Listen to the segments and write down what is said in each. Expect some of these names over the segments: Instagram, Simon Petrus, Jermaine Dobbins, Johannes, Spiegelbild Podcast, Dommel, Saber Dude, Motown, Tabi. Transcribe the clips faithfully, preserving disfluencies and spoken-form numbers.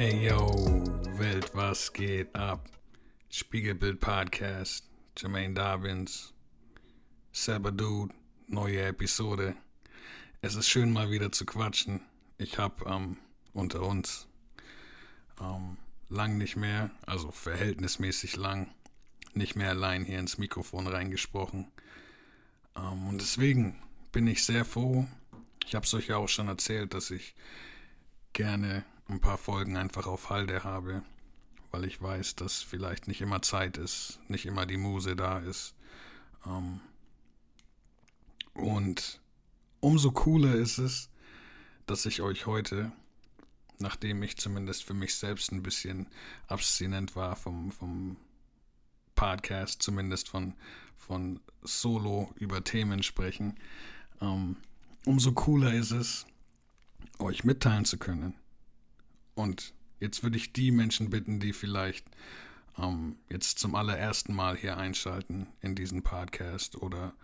Hey yo, Welt, was geht ab? Spiegelbild Podcast, Jermaine Dobbins, Saber Dude, neue Episode. Es ist schön, mal wieder zu quatschen. Ich habe ähm, unter uns ähm, lang nicht mehr, also verhältnismäßig lang, nicht mehr allein hier ins Mikrofon reingesprochen. Ähm, und deswegen bin ich sehr froh. Ich habe es euch ja auch schon erzählt, dass ich gerne ein paar Folgen einfach auf Halde habe, weil ich weiß, dass vielleicht nicht immer Zeit ist, nicht immer die Muse da ist. Und umso cooler ist es, dass ich euch heute, nachdem ich zumindest für mich selbst ein bisschen abstinent war vom, vom Podcast, zumindest von, von Solo über Themen sprechen, umso cooler ist es, euch mitteilen zu können. Und jetzt würde ich die Menschen bitten, die vielleicht ähm, jetzt zum allerersten Mal hier einschalten in diesen Podcast oder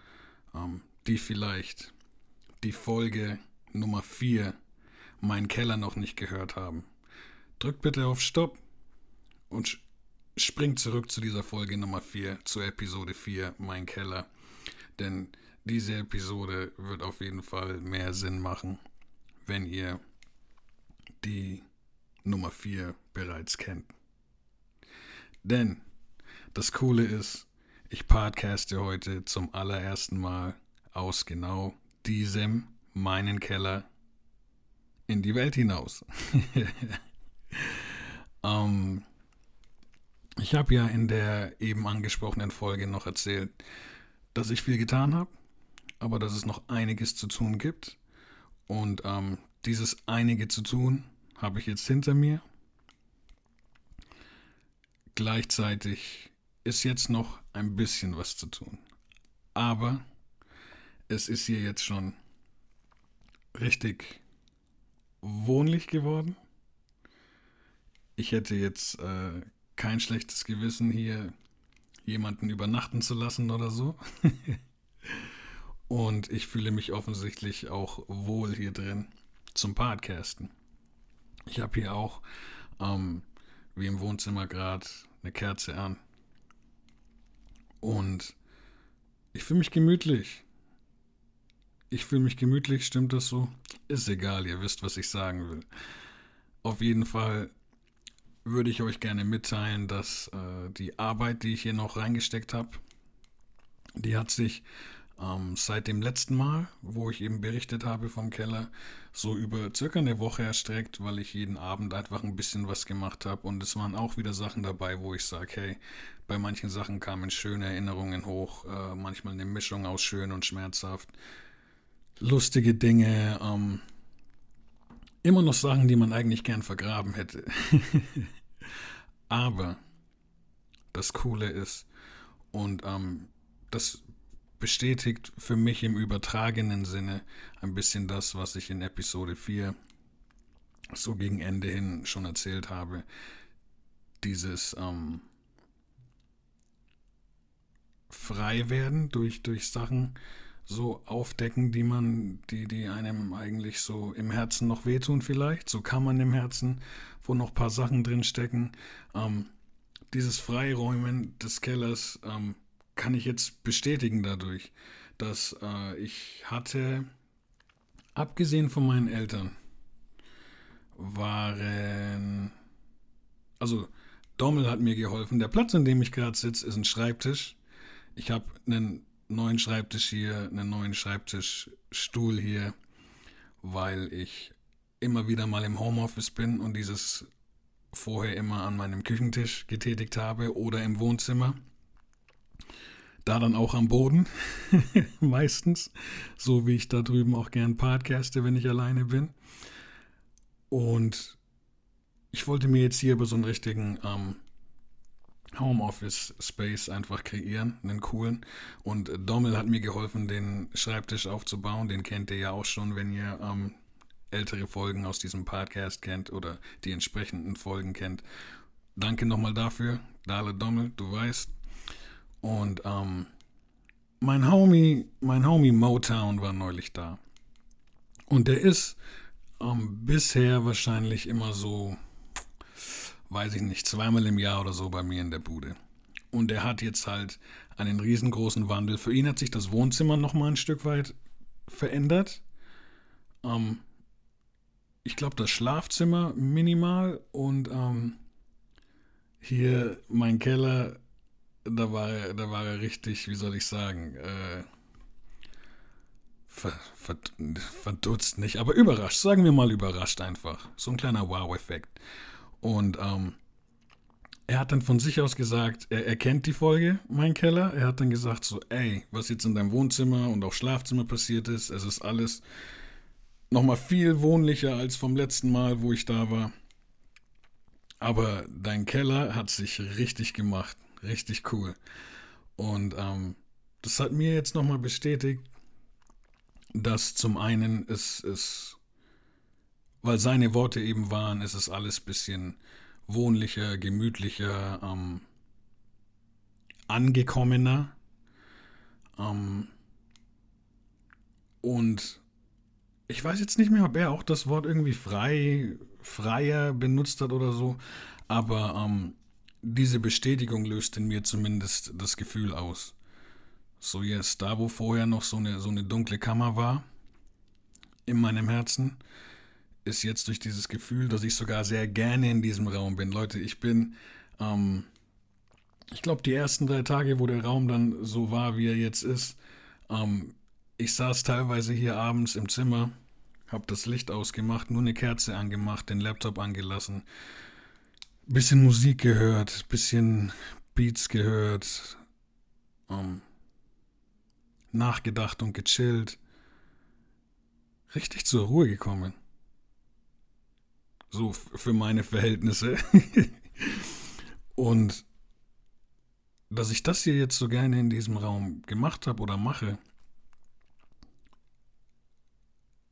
ähm, die vielleicht die Folge Nummer vier, Mein Keller, noch nicht gehört haben. Drückt bitte auf Stopp und sch- springt zurück zu dieser Folge Nummer vier, zur Episode vier, Mein Keller. Denn diese Episode wird auf jeden Fall mehr Sinn machen, wenn ihr die Nummer vier bereits kennt. Denn das Coole ist, ich podcaste heute zum allerersten Mal aus genau diesem meinen Keller in die Welt hinaus. ähm, ich habe ja in der eben angesprochenen Folge noch erzählt, dass ich viel getan habe, aber dass es noch einiges zu tun gibt. Und ähm, dieses einige zu tun habe ich jetzt hinter mir. Gleichzeitig ist jetzt noch ein bisschen was zu tun. Aber es ist hier jetzt schon richtig wohnlich geworden. Ich hätte jetzt äh, kein schlechtes Gewissen, hier jemanden übernachten zu lassen oder so. Und ich fühle mich offensichtlich auch wohl hier drin zum Podcasten. Ich habe hier auch, ähm, wie im Wohnzimmer gerade, eine Kerze an. Und ich fühle mich gemütlich. Ich fühle mich gemütlich, stimmt das so? Ist egal, ihr wisst, was ich sagen will. Auf jeden Fall würde ich euch gerne mitteilen, dass äh, die Arbeit, die ich hier noch reingesteckt habe, die hat sich ähm, seit dem letzten Mal, wo ich eben berichtet habe vom Keller, so über circa eine Woche erstreckt, weil ich jeden Abend einfach ein bisschen was gemacht habe. Und es waren auch wieder Sachen dabei, wo ich sage, hey, bei manchen Sachen kamen schöne Erinnerungen hoch, äh, manchmal eine Mischung aus schön und schmerzhaft, lustige Dinge, ähm, immer noch Sachen, die man eigentlich gern vergraben hätte. Aber das Coole ist, und ähm, das bestätigt für mich im übertragenen Sinne ein bisschen das, was ich in Episode vier so gegen Ende hin schon erzählt habe. Dieses ähm, Freiwerden durch, durch Sachen so aufdecken, die man, die, die einem eigentlich so im Herzen noch wehtun vielleicht. So kann man im Herzen, wo noch ein paar Sachen drinstecken. Ähm, dieses Freiräumen des Kellers ähm, kann ich jetzt bestätigen dadurch, dass äh, ich hatte, abgesehen von meinen Eltern, waren, also Dommel hat mir geholfen. Der Platz, an dem ich gerade sitze, ist ein Schreibtisch. Ich habe einen neuen Schreibtisch hier, einen neuen Schreibtischstuhl hier, weil ich immer wieder mal im Homeoffice bin und dieses vorher immer an meinem Küchentisch getätigt habe oder im Wohnzimmer. Da dann auch am Boden, meistens, so wie ich da drüben auch gern podcaste, wenn ich alleine bin. Und ich wollte mir jetzt hier über so einen richtigen ähm, Homeoffice-Space einfach kreieren, einen coolen. Und Dommel hat mir geholfen, den Schreibtisch aufzubauen. Den kennt ihr ja auch schon, wenn ihr ähm, ältere Folgen aus diesem Podcast kennt oder die entsprechenden Folgen kennt. Danke nochmal dafür, Dale Dommel, du weißt. Und ähm, mein Homie, mein Homie Motown war neulich da. Und der ist ähm, bisher wahrscheinlich immer so weiß ich nicht, zweimal im Jahr oder so bei mir in der Bude. Und er hat jetzt halt einen riesengroßen Wandel. Für ihn hat sich das Wohnzimmer nochmal ein Stück weit verändert. Ähm, ich glaube, das Schlafzimmer minimal und ähm, hier mein Keller, da war er, da war er richtig, wie soll ich sagen, äh, verdutzt nicht, aber überrascht, sagen wir mal überrascht einfach. So ein kleiner Wow-Effekt. Und ähm, er hat dann von sich aus gesagt, er, er kennt die Folge, mein Keller. Er hat dann gesagt so, ey, was jetzt in deinem Wohnzimmer und auch Schlafzimmer passiert ist, es ist alles nochmal viel wohnlicher als vom letzten Mal, wo ich da war. Aber dein Keller hat sich richtig gemacht, richtig cool. Und ähm, das hat mir jetzt nochmal bestätigt, dass zum einen es, es, weil seine Worte eben waren, es ist alles ein bisschen wohnlicher, gemütlicher, ähm, angekommener. Ähm, und ich weiß jetzt nicht mehr, ob er auch das Wort irgendwie frei, freier benutzt hat oder so, aber ähm, diese Bestätigung löst in mir zumindest das Gefühl aus. So jetzt, da wo vorher noch so eine, so eine dunkle Kammer war, in meinem Herzen, ist jetzt durch dieses Gefühl, dass ich sogar sehr gerne in diesem Raum bin. Leute, ich bin, ähm, ich glaube die ersten drei Tage, wo der Raum dann so war, wie er jetzt ist, ähm, ich saß teilweise hier abends im Zimmer, habe das Licht ausgemacht, nur eine Kerze angemacht, den Laptop angelassen, bisschen Musik gehört, bisschen Beats gehört, ähm, nachgedacht und gechillt, richtig zur Ruhe gekommen. So für meine Verhältnisse. Und dass ich das hier jetzt so gerne in diesem Raum gemacht habe oder mache,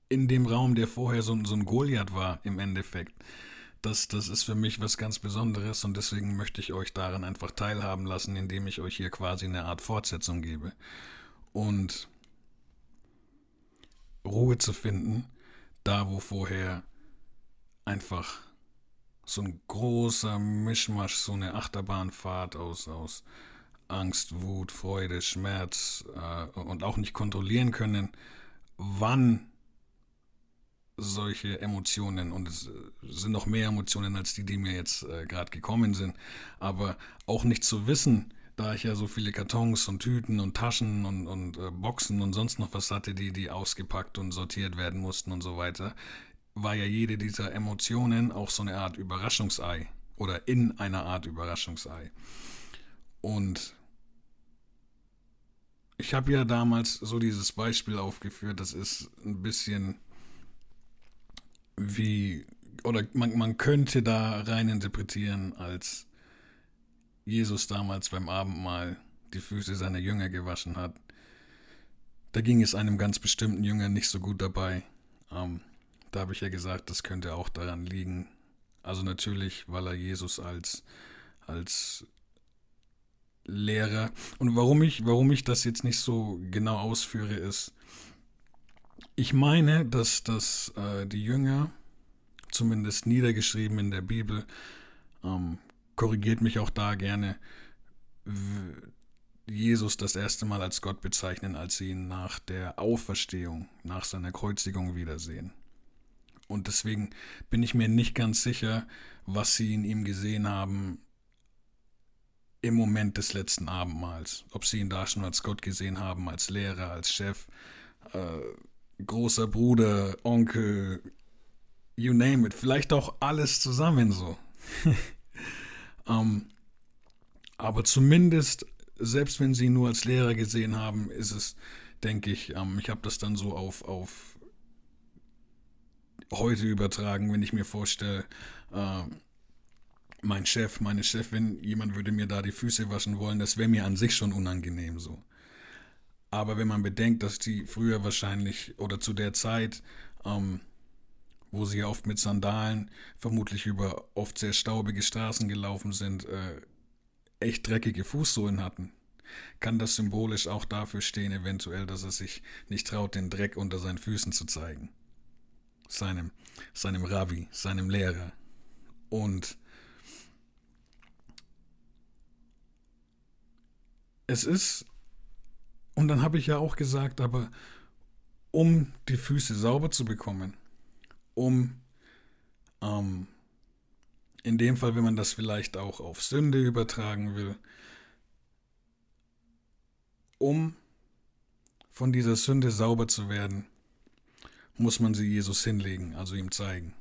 in dem Raum, der vorher so, so ein Goliath war im Endeffekt, das, das ist für mich was ganz Besonderes und deswegen möchte ich euch daran einfach teilhaben lassen, indem ich euch hier quasi eine Art Fortsetzung gebe. Und Ruhe zu finden, da wo vorher einfach so ein großer Mischmasch, so eine Achterbahnfahrt aus, aus Angst, Wut, Freude, Schmerz äh, und auch nicht kontrollieren können, wann solche Emotionen, und es sind noch mehr Emotionen als die, die mir jetzt äh, gerade gekommen sind, aber auch nicht zu wissen, da ich ja so viele Kartons und Tüten und Taschen und, und äh, Boxen und sonst noch was hatte, die, die ausgepackt und sortiert werden mussten und so weiter, war ja jede dieser Emotionen auch so eine Art Überraschungsei oder in einer Art Überraschungsei. Und ich habe ja damals so dieses Beispiel aufgeführt, das ist ein bisschen wie, oder man, man könnte da rein interpretieren als Jesus damals beim Abendmahl die Füße seiner Jünger gewaschen hat. Da ging es einem ganz bestimmten Jünger nicht so gut dabei. Ähm, da habe ich ja gesagt, das könnte auch daran liegen. Also natürlich, weil er Jesus als, als Lehrer... Und warum ich, warum ich das jetzt nicht so genau ausführe, ist, ich meine, dass, dass äh, die Jünger, zumindest niedergeschrieben in der Bibel, ähm, korrigiert mich auch da gerne, Jesus das erste Mal als Gott bezeichnen, als sie ihn nach der Auferstehung, nach seiner Kreuzigung wiedersehen. Und deswegen bin ich mir nicht ganz sicher, was sie in ihm gesehen haben im Moment des letzten Abendmahls. Ob sie ihn da schon als Gott gesehen haben, als Lehrer, als Chef, äh, großer Bruder, Onkel, you name it. Vielleicht auch alles zusammen so. Ähm, aber zumindest, selbst wenn sie ihn nur als Lehrer gesehen haben, ist es, denke ich, ähm, ich habe das dann so auf, auf heute übertragen, wenn ich mir vorstelle, äh, mein Chef, meine Chefin, jemand würde mir da die Füße waschen wollen, das wäre mir an sich schon unangenehm so. Aber wenn man bedenkt, dass die früher wahrscheinlich oder zu der Zeit, ähm, wo sie oft mit Sandalen vermutlich über oft sehr staubige Straßen gelaufen sind, äh, echt dreckige Fußsohlen hatten, kann das symbolisch auch dafür stehen, eventuell, dass er sich nicht traut, den Dreck unter seinen Füßen zu zeigen. Seinem, seinem Rabbi, seinem Lehrer. Und es ist, und dann habe ich ja auch gesagt, aber um die Füße sauber zu bekommen, um ähm, in dem Fall, wenn man das vielleicht auch auf Sünde übertragen will, um von dieser Sünde sauber zu werden, muss man sie Jesus hinlegen, also ihm zeigen.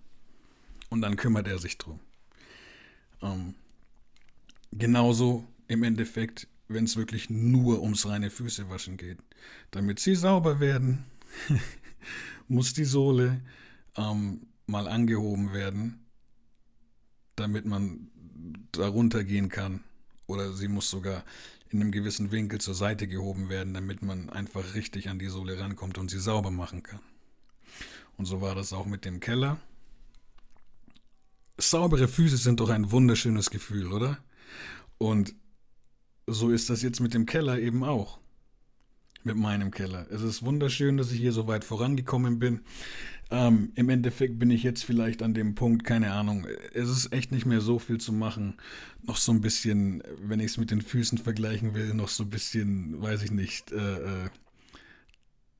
Und dann kümmert er sich drum. Ähm, genauso im Endeffekt, wenn es wirklich nur ums reine Füßewaschen geht. Damit sie sauber werden, muss die Sohle ähm, mal angehoben werden, damit man darunter gehen kann. Oder sie muss sogar in einem gewissen Winkel zur Seite gehoben werden, damit man einfach richtig an die Sohle rankommt und sie sauber machen kann. Und so war das auch mit dem Keller. Saubere Füße sind doch ein wunderschönes Gefühl, oder? Und so ist das jetzt mit dem Keller eben auch. Mit meinem Keller. Es ist wunderschön, dass ich hier so weit vorangekommen bin. Ähm, im Endeffekt bin ich jetzt vielleicht an dem Punkt, keine Ahnung, es ist echt nicht mehr so viel zu machen. Noch so ein bisschen, wenn ich es mit den Füßen vergleichen will, noch so ein bisschen, weiß ich nicht, äh, äh,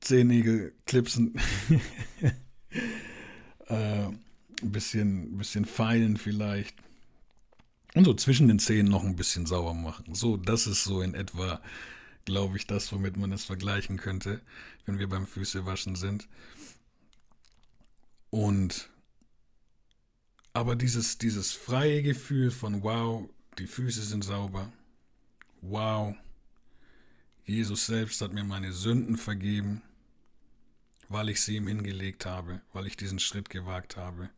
Zehennägel klipsen. äh, ein bisschen, bisschen feilen vielleicht. Und so zwischen den Zähnen noch ein bisschen sauer machen. So, das ist so in etwa, glaube ich, das, womit man es vergleichen könnte, wenn wir beim Füßewaschen sind. Und aber dieses, dieses freie Gefühl von wow, die Füße sind sauber. Wow, Jesus selbst hat mir meine Sünden vergeben, weil ich sie ihm hingelegt habe, weil ich diesen Schritt gewagt habe.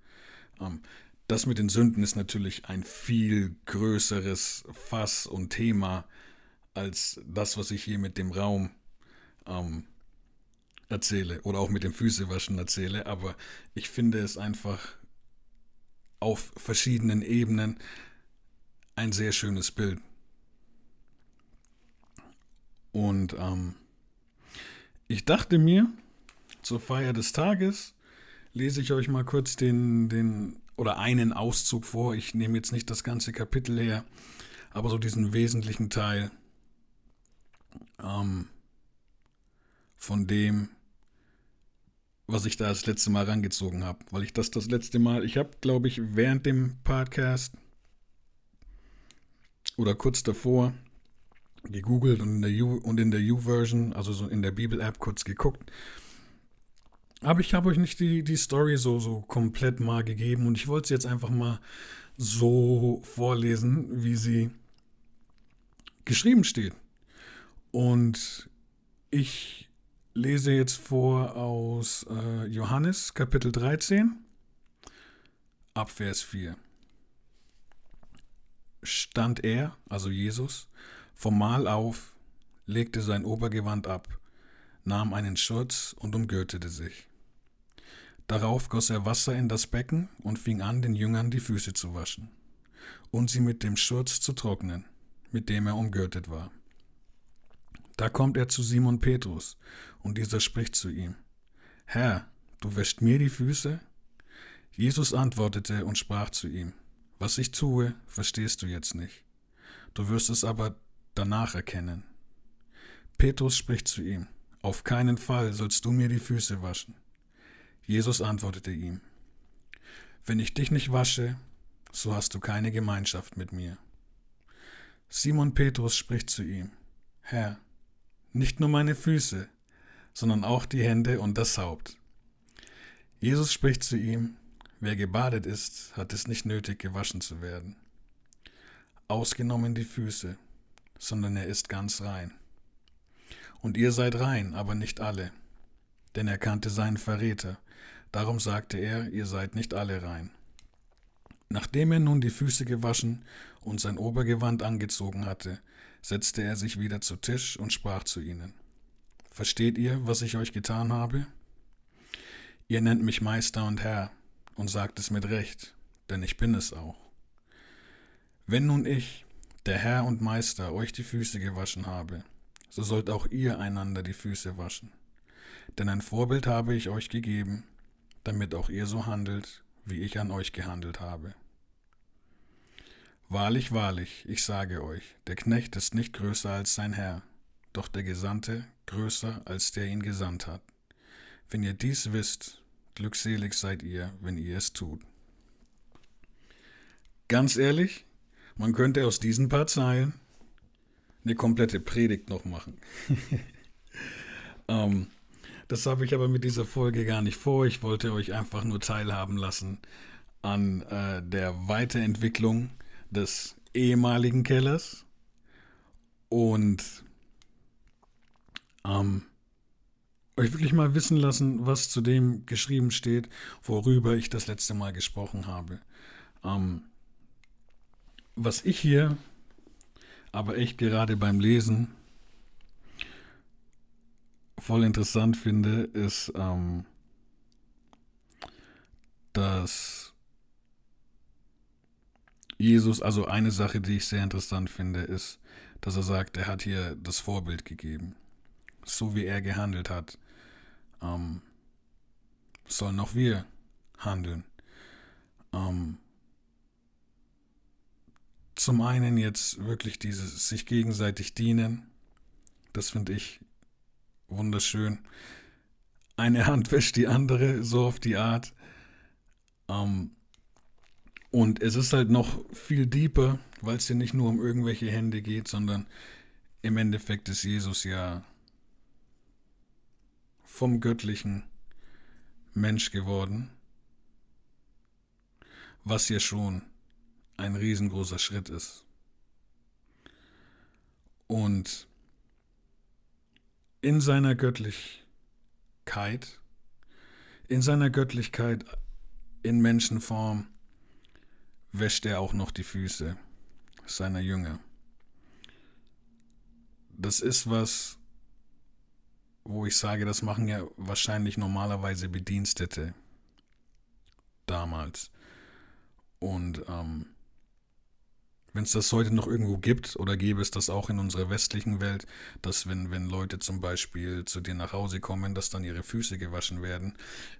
Ähm, Das mit den Sünden ist natürlich ein viel größeres Fass und Thema als das, was ich hier mit dem Raum ähm, erzähle oder auch mit dem Füßewaschen erzähle. Aber ich finde es einfach auf verschiedenen Ebenen ein sehr schönes Bild. Und ähm, ich dachte mir, zur Feier des Tages lese ich euch mal kurz den... den oder einen Auszug vor. Ich nehme jetzt nicht das ganze Kapitel her, aber so diesen wesentlichen Teil ähm, von dem, was ich da das letzte Mal rangezogen habe. Weil ich das das letzte Mal, ich habe, glaube ich, während dem Podcast oder kurz davor gegoogelt und in der U- und in der U-Version, also so in der Bibel-App kurz geguckt. Aber ich habe euch nicht die, die Story so, so komplett mal gegeben und ich wollte sie jetzt einfach mal so vorlesen, wie sie geschrieben steht. Und ich lese jetzt vor aus äh, Johannes Kapitel dreizehn, ab Vers vier. Stand er, also Jesus, vom Mahl auf, legte sein Obergewand ab, nahm einen Schurz und umgürtete sich. Darauf goss er Wasser in das Becken und fing an, den Jüngern die Füße zu waschen und sie mit dem Schurz zu trocknen, mit dem er umgürtet war. Da kommt er zu Simon Petrus, und dieser spricht zu ihm: Herr, du wäschst mir die Füße? Jesus antwortete und sprach zu ihm: Was ich tue, verstehst du jetzt nicht. Du wirst es aber danach erkennen. Petrus spricht zu ihm: Auf keinen Fall sollst du mir die Füße waschen. Jesus antwortete ihm: Wenn ich dich nicht wasche, so hast du keine Gemeinschaft mit mir. Simon Petrus spricht zu ihm: Herr, nicht nur meine Füße, sondern auch die Hände und das Haupt. Jesus spricht zu ihm: Wer gebadet ist, hat es nicht nötig, gewaschen zu werden, ausgenommen die Füße, sondern er ist ganz rein. Und ihr seid rein, aber nicht alle. Denn er kannte seinen Verräter. Darum sagte er: Ihr seid nicht alle rein. Nachdem er nun die Füße gewaschen und sein Obergewand angezogen hatte, setzte er sich wieder zu Tisch und sprach zu ihnen: Versteht ihr, was ich euch getan habe? Ihr nennt mich Meister und Herr und sagt es mit Recht, denn ich bin es auch. Wenn nun ich, der Herr und Meister, euch die Füße gewaschen habe, so sollt auch ihr einander die Füße waschen. Denn ein Vorbild habe ich euch gegeben, damit auch ihr so handelt, wie ich an euch gehandelt habe. Wahrlich, wahrlich, ich sage euch, der Knecht ist nicht größer als sein Herr, doch der Gesandte größer als der ihn gesandt hat. Wenn ihr dies wisst, glückselig seid ihr, wenn ihr es tut. Ganz ehrlich, man könnte aus diesen paar Zeilen eine komplette Predigt noch machen. ähm, das habe ich aber mit dieser Folge gar nicht vor. Ich wollte euch einfach nur teilhaben lassen an äh, der Weiterentwicklung des ehemaligen Kellers und ähm, euch wirklich mal wissen lassen, was zu dem geschrieben steht, worüber ich das letzte Mal gesprochen habe. Ähm, was ich hier aber echt gerade beim Lesen voll interessant finde, ist, ähm, dass Jesus, also eine Sache, die ich sehr interessant finde, ist, dass er sagt, er hat hier das Vorbild gegeben. So wie er gehandelt hat, ähm, sollen auch wir handeln. Ähm, zum einen jetzt wirklich dieses sich gegenseitig dienen, das finde ich wunderschön. Eine Hand wäscht die andere, so auf die Art. Ähm, Und es ist halt noch viel deeper, weil es hier nicht nur um irgendwelche Hände geht, sondern im Endeffekt ist Jesus ja vom Göttlichen Mensch geworden, was ja schon ein riesengroßer Schritt ist. Und in seiner Göttlichkeit, in seiner Göttlichkeit in Menschenform, wäscht er auch noch die Füße seiner Jünger. Das ist was, wo ich sage, das machen ja wahrscheinlich normalerweise Bedienstete damals. Und ähm, wenn es das heute noch irgendwo gibt, oder gäbe es das auch in unserer westlichen Welt, dass wenn, wenn Leute zum Beispiel zu dir nach Hause kommen, dass dann ihre Füße gewaschen werden.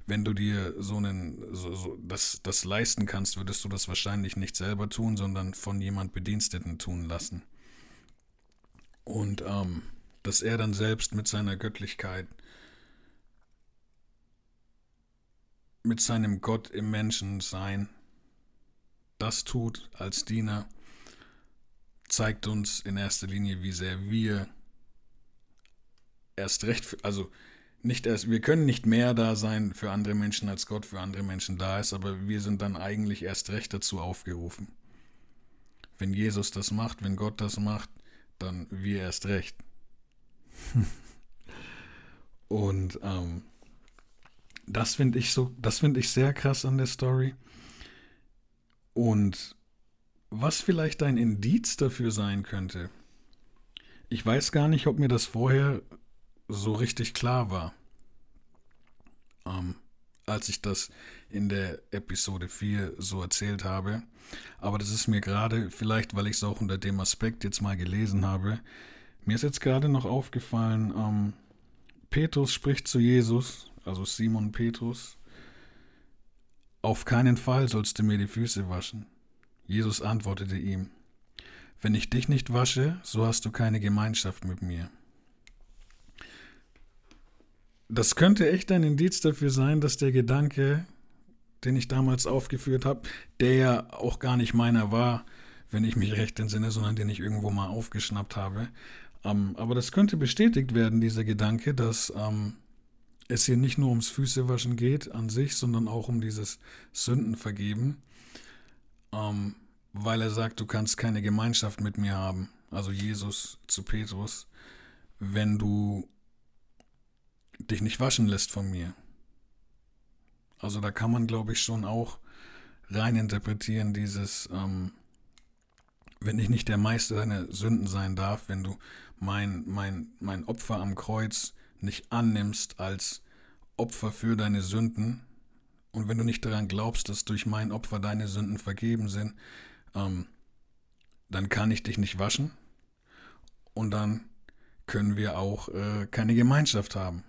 Wenn du dir so einen so, so, das, das leisten kannst, würdest du das wahrscheinlich nicht selber tun, sondern von jemand Bediensteten tun lassen. Und ähm, dass er dann selbst mit seiner Göttlichkeit, mit seinem Gott im Menschensein, das tut als Diener, zeigt uns in erster Linie, wie sehr wir erst recht, also nicht erst, wir können nicht mehr da sein für andere Menschen, als Gott für andere Menschen da ist, aber wir sind dann eigentlich erst recht dazu aufgerufen. Wenn Jesus das macht, wenn Gott das macht, dann wir erst recht. Und ähm, das finde ich so, das finde ich sehr krass an der Story. Und was vielleicht ein Indiz dafür sein könnte. Ich weiß gar nicht, ob mir das vorher so richtig klar war, ähm, als ich das in der Episode vier so erzählt habe. Aber das ist mir gerade, vielleicht weil ich es auch unter dem Aspekt jetzt mal gelesen habe, mir ist jetzt gerade noch aufgefallen, ähm, Petrus spricht zu Jesus, also Simon Petrus, auf keinen Fall sollst du mir die Füße waschen. Jesus antwortete ihm, wenn ich dich nicht wasche, so hast du keine Gemeinschaft mit mir. Das könnte echt ein Indiz dafür sein, dass der Gedanke, den ich damals aufgeführt habe, der ja auch gar nicht meiner war, wenn ich mich recht entsinne, sondern den ich irgendwo mal aufgeschnappt habe. Ähm, aber das könnte bestätigt werden, dieser Gedanke, dass ähm, es hier nicht nur ums Füßewaschen geht an sich, sondern auch um dieses Sündenvergeben. Um, weil er sagt, du kannst keine Gemeinschaft mit mir haben, also Jesus zu Petrus, wenn du dich nicht waschen lässt von mir. Also da kann man, glaube ich, schon auch rein interpretieren, dieses, um, wenn ich nicht der Meister deiner Sünden sein darf, wenn du mein, mein, mein Opfer am Kreuz nicht annimmst als Opfer für deine Sünden, und wenn du nicht daran glaubst, dass durch mein Opfer deine Sünden vergeben sind, ähm, dann kann ich dich nicht waschen und dann können wir auch äh, keine Gemeinschaft haben.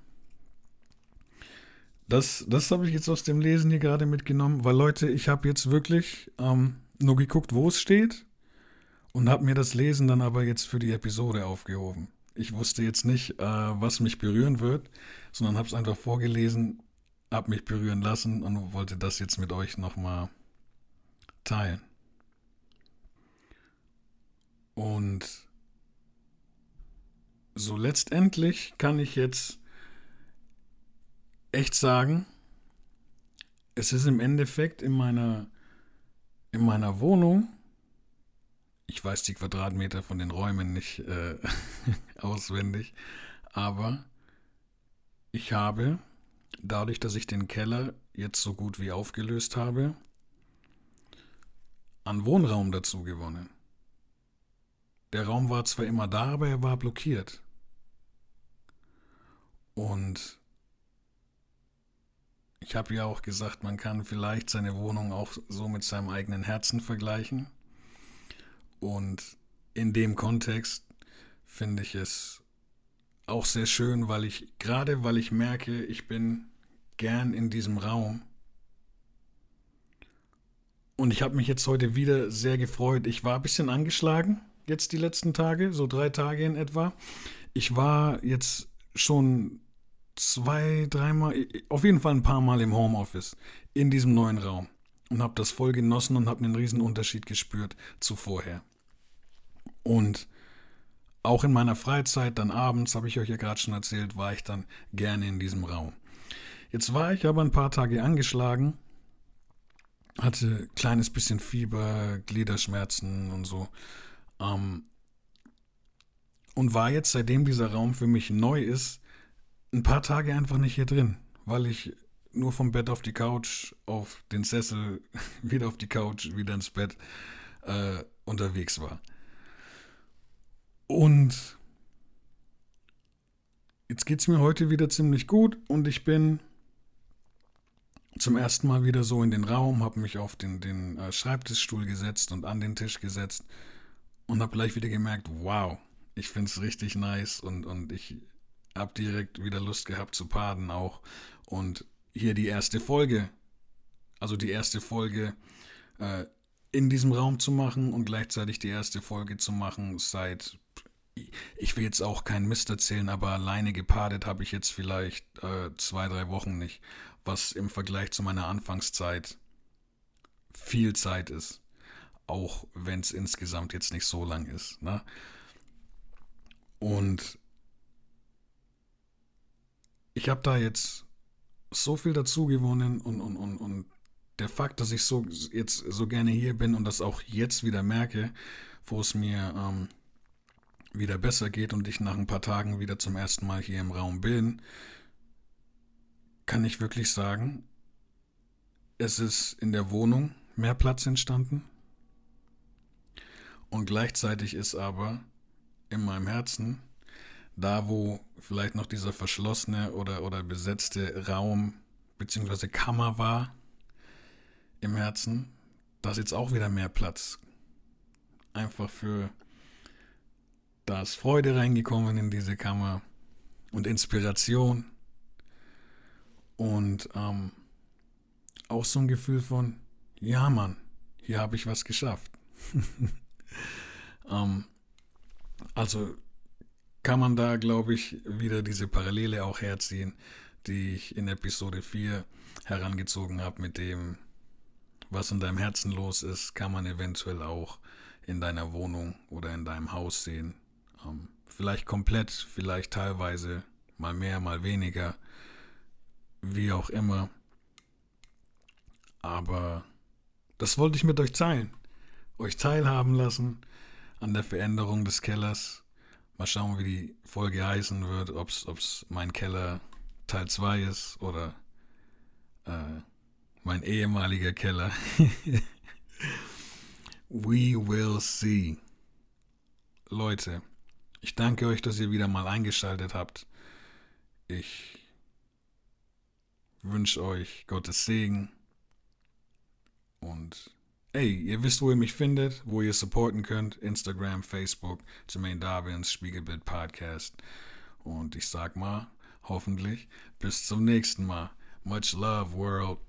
Das, das habe ich jetzt aus dem Lesen hier gerade mitgenommen, weil Leute, ich habe jetzt wirklich ähm, nur geguckt, wo es steht und habe mir das Lesen dann aber jetzt für die Episode aufgehoben. Ich wusste jetzt nicht, äh, was mich berühren wird, sondern habe es einfach vorgelesen, habe mich berühren lassen und wollte das jetzt mit euch nochmal teilen. Und so letztendlich kann ich jetzt echt sagen, es ist im Endeffekt in meiner, in meiner Wohnung, ich weiß die Quadratmeter von den Räumen nicht äh, auswendig, aber ich habe, dadurch, dass ich den Keller jetzt so gut wie aufgelöst habe, an Wohnraum dazu gewonnen. Der Raum war zwar immer da, aber er war blockiert. Und ich habe ja auch gesagt, man kann vielleicht seine Wohnung auch so mit seinem eigenen Herzen vergleichen. Und in dem Kontext finde ich es auch sehr schön, weil ich, gerade weil ich merke, ich bin gern in diesem Raum. Und ich habe mich jetzt heute wieder sehr gefreut. Ich war ein bisschen angeschlagen, jetzt die letzten Tage, so drei Tage in etwa. Ich war jetzt schon zwei, dreimal, auf jeden Fall ein paar Mal im Homeoffice, in diesem neuen Raum. Und habe das voll genossen und habe einen riesen Unterschied gespürt zu vorher. Und auch in meiner Freizeit, dann abends, habe ich euch ja gerade schon erzählt, war ich dann gerne in diesem Raum. Jetzt war ich aber ein paar Tage angeschlagen, hatte ein kleines bisschen Fieber, Gliederschmerzen und so. Ähm, und war jetzt, seitdem dieser Raum für mich neu ist, ein paar Tage einfach nicht hier drin, weil ich nur vom Bett auf die Couch, auf den Sessel, wieder auf die Couch, wieder ins Bett äh, unterwegs war. Und jetzt geht es mir heute wieder ziemlich gut und ich bin zum ersten Mal wieder so in den Raum, habe mich auf den, den äh, Schreibtischstuhl gesetzt und an den Tisch gesetzt und habe gleich wieder gemerkt, wow, ich finde es richtig nice und, und ich habe direkt wieder Lust gehabt zu paddeln auch und hier die erste Folge, also die erste Folge äh, in diesem Raum zu machen und gleichzeitig die erste Folge zu machen seit, ich will jetzt auch keinen Mist erzählen, aber alleine gepadet habe ich jetzt vielleicht äh, zwei, drei Wochen nicht, was im Vergleich zu meiner Anfangszeit viel Zeit ist, auch wenn es insgesamt jetzt nicht so lang ist, ne? Und ich habe da jetzt so viel dazu gewonnen und, und, und, und der Fakt, dass ich so jetzt so gerne hier bin und das auch jetzt wieder merke, wo es mir ähm, wieder besser geht und ich nach ein paar Tagen wieder zum ersten Mal hier im Raum bin, kann ich wirklich sagen, es ist in der Wohnung mehr Platz entstanden und gleichzeitig ist aber in meinem Herzen da, wo vielleicht noch dieser verschlossene oder, oder besetzte Raum bzw. Kammer war im Herzen, da ist jetzt auch wieder mehr Platz. Einfach für, da ist Freude reingekommen in diese Kammer und Inspiration und ähm, auch so ein Gefühl von, ja Mann, hier habe ich was geschafft. ähm, also kann man da, glaube ich, wieder diese Parallele auch herziehen, die ich in Episode vier herangezogen habe mit dem, was in deinem Herzen los ist, kann man eventuell auch in deiner Wohnung oder in deinem Haus sehen. Ähm, vielleicht komplett, vielleicht teilweise, mal mehr, mal weniger, wie auch immer. Aber das wollte ich mit euch teilen, euch teilhaben lassen an der Veränderung des Kellers. Mal schauen, wie die Folge heißen wird, ob es mein Keller Teil zwei ist oder äh, mein ehemaliger Keller. We will see. Leute, ich danke euch, dass ihr wieder mal eingeschaltet habt. Ich wünsche euch Gottes Segen. Und hey, ihr wisst, wo ihr mich findet, wo ihr supporten könnt. Instagram, Facebook, Jermaine Dobbins, Spiegelbild Podcast. Und ich sag mal, hoffentlich bis zum nächsten Mal. Much love, world.